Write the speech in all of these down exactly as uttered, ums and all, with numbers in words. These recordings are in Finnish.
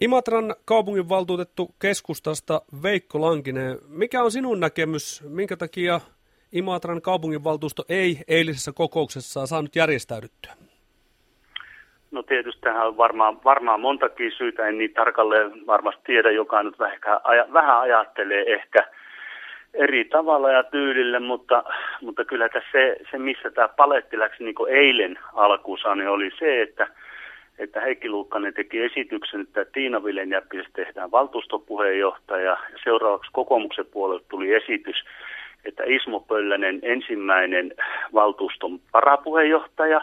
Imatran kaupunginvaltuutettu keskustasta Veikko Lankinen. Mikä on sinun näkemys, minkä takia Imatran kaupunginvaltuusto ei eilisessä kokouksessa saanut järjestäydyttyä? No tietysti tähän on varmaan, varmaan montakin syytä, en niin tarkalleen varmasti tiedä, joka nyt vähän, vähän ajattelee ehkä eri tavalla ja tyylillä, mutta, mutta kyllä tässä se, se, missä tämä paletti läksi niin kuin eilen alkuunsa, niin oli se, että, että Heikki Luukkanen teki esityksen, että Tiina Wilén-Jäppisestä tehdään valtuustopuheenjohtaja, ja seuraavaksi kokoomuksen puolelta tuli esitys, että Ismo Pöllänen ensimmäinen valtuuston varapuheenjohtaja,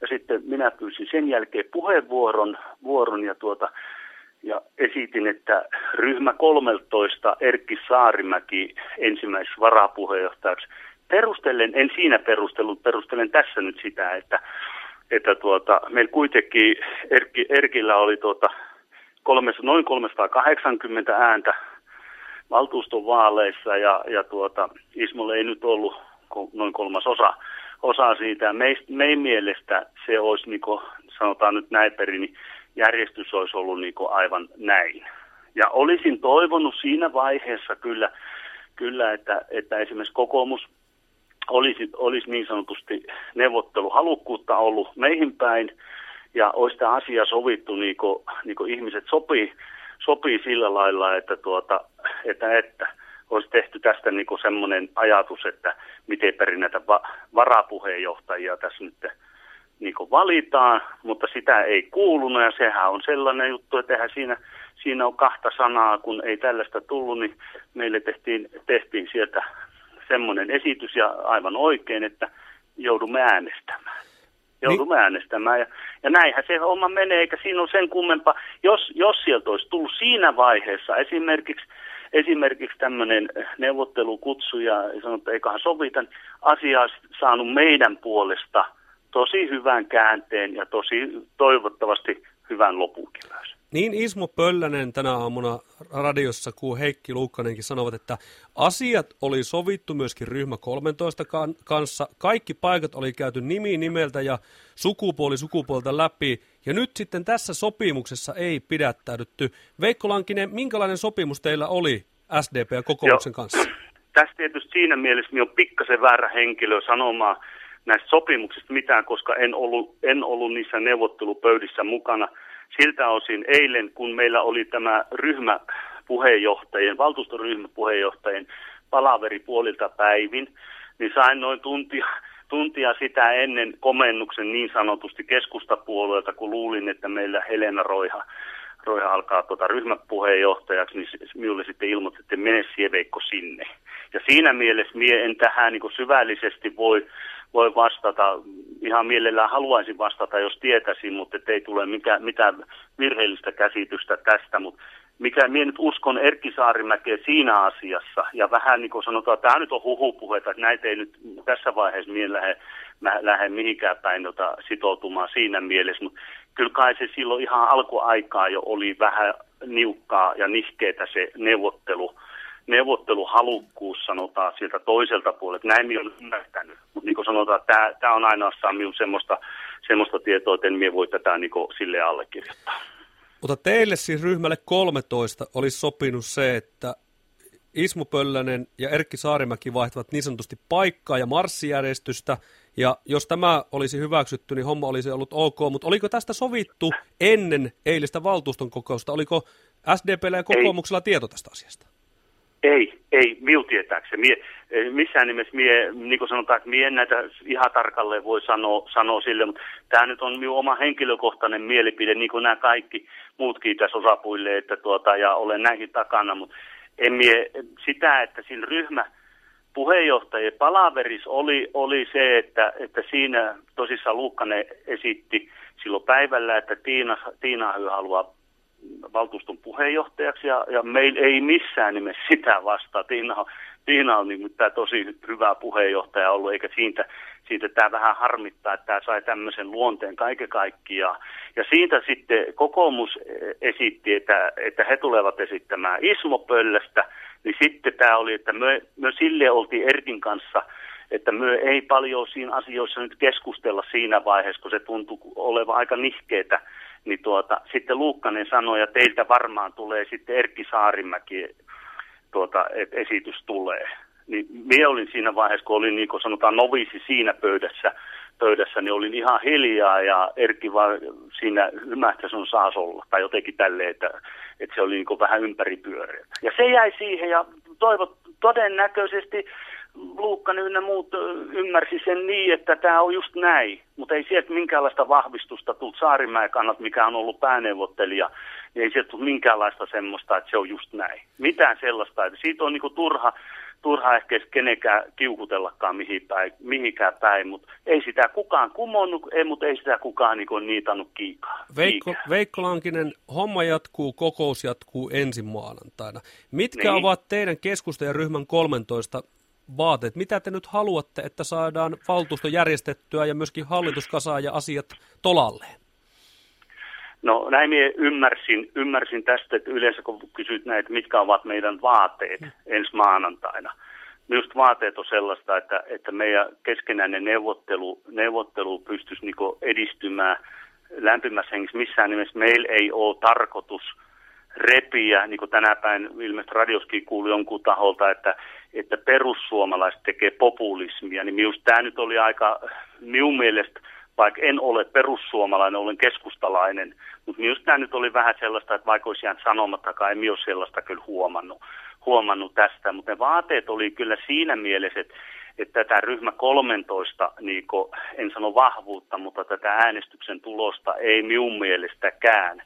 ja sitten minä pyysin sen jälkeen puheenvuoron vuoron ja, tuota, ja esitin, että ryhmä kolmetoista Erkki Saarimäki ensimmäiseksi varapuheenjohtajaksi. Perustelen, en siinä perustellut, perustelen tässä nyt sitä, että, että tuota, meillä kuitenkin Erkki, Erkillä oli tuota kolme, noin kolmesataakahdeksankymmentä ääntä valtuuston vaaleissa ja, ja tuota, Ismolle ei nyt ollut noin kolmasosa. Osa siitä. Meist, meidän mielestä se olisi, niin kuin sanotaan nyt näin perin, niin järjestys olisi ollut niin kuin aivan näin. Ja olisin toivonut siinä vaiheessa kyllä, kyllä että, että esimerkiksi kokoomus olisi, olisi niin sanotusti neuvotteluhalukkuutta ollut meihin päin, ja olisi tämä asia sovittu niin kuin, niin kuin ihmiset sopii, sopii sillä lailla, että, tuota, että, että olisi tehty tästä niin kuin semmoinen ajatus, että miten perin näitä va- varapuheenjohtajia tässä nyt niin kuin valitaan, mutta sitä ei kuulunut, ja sehän on sellainen juttu, että eihän siinä, siinä on kahta sanaa, kun ei tällaista tullut, niin meille tehtiin, tehtiin sieltä semmoinen esitys, ja aivan oikein, että joudumme äänestämään. Joudumme niin. äänestämään, ja, ja näinhän se homma menee, eikä siinä ole sen kummempaa. Jos, jos sieltä olisi tullut siinä vaiheessa esimerkiksi, Esimerkiksi tämmöinen neuvottelukutsu ja sanoi, että eiköhän sovita, asia on saanut meidän puolesta tosi hyvän käänteen ja tosi toivottavasti hyvän lopunkin myös. Niin Ismo Pöllänen tänä aamuna radiossa, kun Heikki Luukkanenkin sanovat, että asiat oli sovittu myöskin ryhmä kolmetoista kanssa. Kaikki paikat oli käyty nimi nimeltä ja sukupuoli sukupuolta läpi. Ja nyt sitten tässä sopimuksessa ei pidättäydytty. Veikko Lankinen, minkälainen sopimus teillä oli S D P ja kokoomuksen kanssa? Tässä tietysti siinä mielessä minä olen pikkasen väärä henkilö sanomaan näistä sopimuksista mitään, koska en ollut, en ollut niissä neuvottelupöydissä mukana. Siltä osin eilen, kun meillä oli tämä ryhmäpuheenjohtajien, valtuustoryhmäpuheenjohtajien palaveri puolilta päivin, niin sain noin tuntia, tuntia sitä ennen komennuksen niin sanotusti keskustapuolueelta, kun luulin, että meillä Helena Roiha, Roiha alkaa tuota ryhmäpuheenjohtajaksi, niin minulle sitten ilmoitettiin, että mene sie Veikko sinne. Ja siinä mielessä mie en tähän niin kuin syvällisesti voi... Voi vastata, ihan mielellään haluaisin vastata, jos tietäisin, mutta ei tule mitään, mitään virheellistä käsitystä tästä. Mut mikä minä nyt uskon Erkki Saarimäkeä siinä asiassa, ja vähän niin kuin sanotaan, tämä nyt on huhupuheita, että näitä ei nyt tässä vaiheessa minä en lähde, lähde mihinkään päin jota sitoutumaan siinä mielessä, mutta kyllä kai se silloin ihan alkuaikaa jo oli vähän niukkaa ja nihkeetä se neuvottelu. Neuvotteluhalukkuus sanotaan sieltä toiselta puolelta. Näin minä olen ymmärtänyt. Mutta niin kuin sanotaan, tämä, tämä on ainoastaan minun semmoista, semmoista tietoa, että en minä voi tätä niin kuin silleen allekirjoittaa. Mutta teille siis ryhmälle kolmetoista olisi sopinut se, että Ismo Pöllänen ja Erkki Saarimäki vaihtavat niin sanotusti paikkaa ja marssijärjestystä. Ja jos tämä olisi hyväksytty, niin homma olisi ollut ok. Mutta oliko tästä sovittu ennen eilistä valtuuston kokousta? Oliko S D P:llä ja kokoomuksella Ei. tieto tästä asiasta? Ei, ei, minun tietääkseni. Mie, missään nimessä, mie, niin kuin sanotaan, että mie en näitä ihan tarkalleen voi sanoa, sanoa sille, mutta tämä nyt on minun oma henkilökohtainen mielipide, niin kuin nämä kaikki muutkin tässä osapuille, että tuota, ja olen näinkin takana, mutta en mie, sitä, että siinä ryhmä puheenjohtajien palaverissa oli, oli se, että, että siinä tosissaan Luukkanen esitti silloin päivällä, että Tiina, Tiina haluaa valtuuston puheenjohtajaksi, ja, ja meillä ei missään nimessä sitä vastaa. Tiina on, Tiina on niin, tämä tosi hyvä puheenjohtaja ollut, eikä siitä, siitä tämä vähän harmittaa, että tämä sai tämmöisen luonteen kaiken kaikkiaan. Ja siitä sitten kokoomus esitti, että, että he tulevat esittämään Ismo Pöllästä, niin sitten tämä oli, että me, me sille oltiin Erkin kanssa, että me ei paljon siinä asioissa nyt keskustella siinä vaiheessa, kun se tuntui olevan aika nihkeetä, niin tuota, sitten Luukkanen sanoi, että teiltä varmaan tulee sitten Erkki Saarimäki, tuota, että esitys tulee. Niin minä olin siinä vaiheessa, kun olin niin kuin sanotaan noviisi siinä pöydässä, pöydässä, niin olin ihan hiljaa ja Erkki vaan siinä hymähti sun saasolla tai jotenkin tälleen, että, että se oli niin kuin vähän ympäripyöreä. Ja se jäi siihen ja toivot, todennäköisesti Luukkanen ynnä muut ymmärsi sen niin, että tämä on just näin, mutta ei sieltä minkäänlaista vahvistusta tullut Saarimäen kannat, mikä on ollut pääneuvottelija, niin ei sieltä tullut minkäänlaista semmoista, että se on just näin. Mitään sellaista, että siitä on niinku turha, turha ehkä kenenkään kiukutellakaan mihin päin, mihinkään päin, mutta ei sitä kukaan kumonnut, ei, mutta ei sitä kukaan niinku niitannut kiikaa. Veikko, Veikko Lankinen, homma jatkuu, kokous jatkuu ensi maanantaina. Mitkä niin. ovat teidän keskustajaryhmän kolmetoista vaateet? Mitä te nyt haluatte, että saadaan valtuusto järjestettyä ja myöskin hallitus kasaa ja asiat tolalleen? No näin minä ymmärsin, ymmärsin tästä, että yleensä kun kysyt näitä, mitkä ovat meidän vaateet ensi maanantaina. Minusta vaateet on sellaista, että, että meidän keskenäinen neuvottelu, neuvottelu pystyisi niin kuin edistymään lämpimässä hengessä. Missään nimessä meillä ei ole tarkoitus repiä, niin kuin tänä päin ilmeisesti radioskin kuuli jonkun taholta, että, että perussuomalaiset tekee populismia, niin minusta tämä nyt oli aika, minun mielestä, vaikka en ole perussuomalainen, olen keskustalainen, mutta minusta tämä nyt oli vähän sellaista, että vaikka olisi jäänyt sanomattakaan, en minä ole sellaista kyllä huomannut, huomannut tästä, mutta ne vaateet oli kyllä siinä mielessä, että, että tätä ryhmä kolmetoista, niin kuin, en sano vahvuutta, mutta tätä äänestyksen tulosta ei minun mielestäkään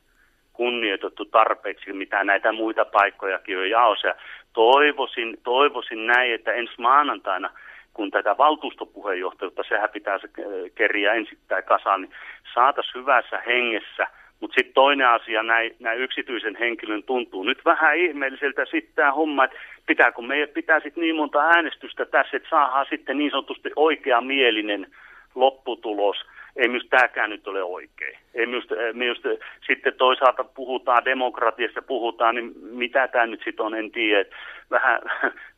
kunnioitettu tarpeeksi, mitä näitä muita paikkojakin on jaossa. Toivoisin, toivoisin näin, että ensi maanantaina, kun tätä valtuustopuheenjohtajuutta, sehän pitää se kerjää ensittäin kasaan, niin saataisiin hyvässä hengessä. Mutta sitten toinen asia, näin yksityisen henkilön tuntuu nyt vähän ihmeelliseltä sitten tämä homma, että pitääkö meidän pitää sitten niin monta äänestystä tässä, että saadaan sitten niin sanotusti oikeamielinen lopputulos. Ei minusta tämäkään nyt ole oikein. Ei minusta, minusta, sitten toisaalta puhutaan demokratiasta, puhutaan, niin mitä tämä nyt sitten on, en tiedä. Vähän,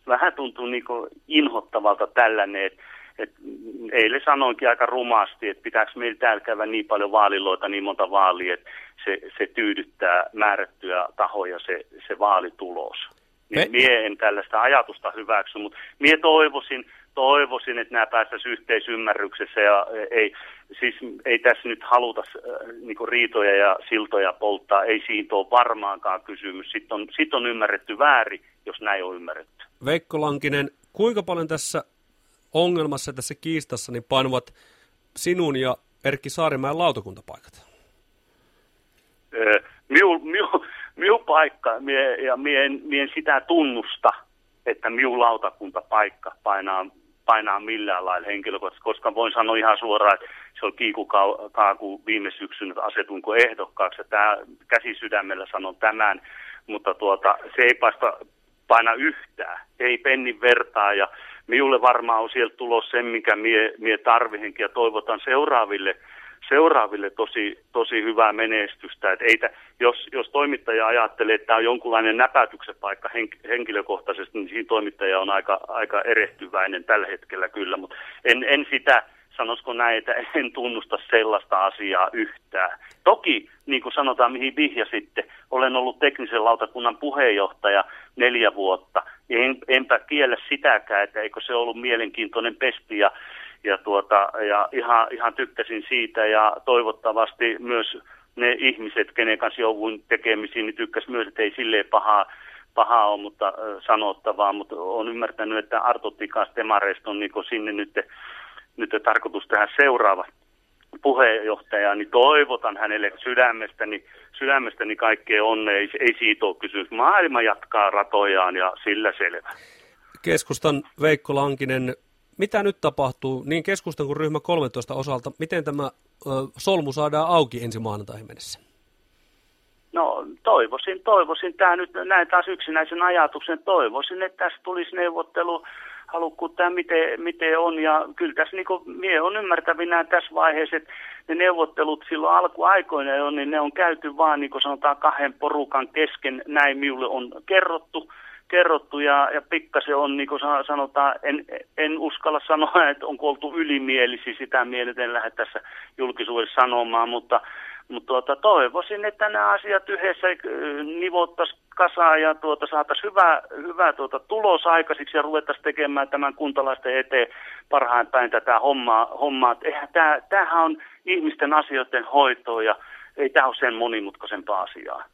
vähän tuntuu niin kuin inhottavalta tällainen, että et, eilen sanoinkin aika rumasti, että pitääkö meillä täällä käydä niin paljon vaaliloita, niin monta vaalia, että se, se tyydyttää määrättyä tahoja se, se vaalitulos. Niin mie en tällaista ajatusta hyväksy, mutta mie toivoisin, Toivoisin, että nämä päästäisiin yhteisymmärryksessä ja ei, siis ei tässä nyt haluta äh, niinku riitoja ja siltoja polttaa. Ei siitä ole varmaankaan kysymys. Sitten on, sit on ymmärretty väärin, jos näin on ymmärretty. Veikko Lankinen, kuinka paljon tässä ongelmassa, tässä kiistassa, niin painuvat sinun ja Erkki Saarimäen lautakuntapaikat? Öö, miu, miu, miu paikka mie, ja mie en, mie en sitä tunnusta, että minun lautakuntapaikka painaa, painaa millään lailla henkilökohtaisesti, koska voin sanoa ihan suoraan, että se oli kiikukaaku viime syksyn, että asetunko ehdokkaaksi. Tämä käsisydämellä sanon tämän, mutta tuota, se ei paista paina yhtään, ei pennin vertaa ja minulle varmaan on sieltä tulossa sen, minkä mie, mie tarvihenkin ja toivotan seuraaville, seuraaville tosi, tosi hyvää menestystä. Et ei tä, jos, jos toimittaja ajattelee, että tämä on jonkunlainen näpätyksen paikka henk, henkilökohtaisesti, niin siinä toimittaja on aika, aika erehtyväinen tällä hetkellä kyllä. Mutta en, en sitä, sanoisiko näin, että en tunnusta sellaista asiaa yhtään. Toki, niin kuin sanotaan, mihin vihjasitte, olen ollut teknisen lautakunnan puheenjohtaja neljä vuotta. En, enpä kiellä sitäkään, että eikö se ollut mielenkiintoinen pesti ja Ja, tuota, ja ihan, ihan tykkäsin siitä ja toivottavasti myös ne ihmiset, kenen kanssa jouduin tekemisiin, niin tykkäs myös, että ei silleen pahaa, pahaa ole mutta, äh, sanottavaa, mutta olen ymmärtänyt, että Arto Tikas demareista on niin sinne nyt, nyt tarkoitus tehdä seuraava puheenjohtaja, niin toivotan hänelle sydämestäni, sydämestäni kaikkea onnea, ei, ei siitä ole kysymys. Maailma jatkaa ratojaan ja sillä selvä. Keskustan Veikko Lankinen. Mitä nyt tapahtuu niin keskustan kuin ryhmä kolmetoista osalta? Miten tämä ö, solmu saadaan auki ensi maanantaihin mennessä? No toivoisin, toivoisin. Tämä nyt näin taas yksinäisen ajatuksen. Toivoisin, että tässä tulisi neuvottelu halukkuutta miten, miten on. Ja kyllä tässä niin kuin mie on ymmärtävinä tässä vaiheessa, että ne neuvottelut silloin alkuaikoina jo, niin ne on käyty vaan niin kuin sanotaan kahden porukan kesken. Näin minulle on kerrottu. kerrottu ja, ja pikkasen on, niin kuin sanotaan, en, en uskalla sanoa, että onko oltu ylimielisiä, sitä mieltä en lähde tässä julkisuudessa sanomaan, mutta, Mutta tuota, toivoisin, että nämä asiat yhdessä nivottaisiin kasaan ja tuota, saataisiin hyvä, hyvä tuota, tulos aikaisiksi ja ruvettaisiin tekemään tämän kuntalaisten eteen parhain päin tätä hommaa. hommaa. Eihän tää, tämähän on ihmisten asioiden hoitoa ja ei tämä ole sen monimutkaisempaa asiaa.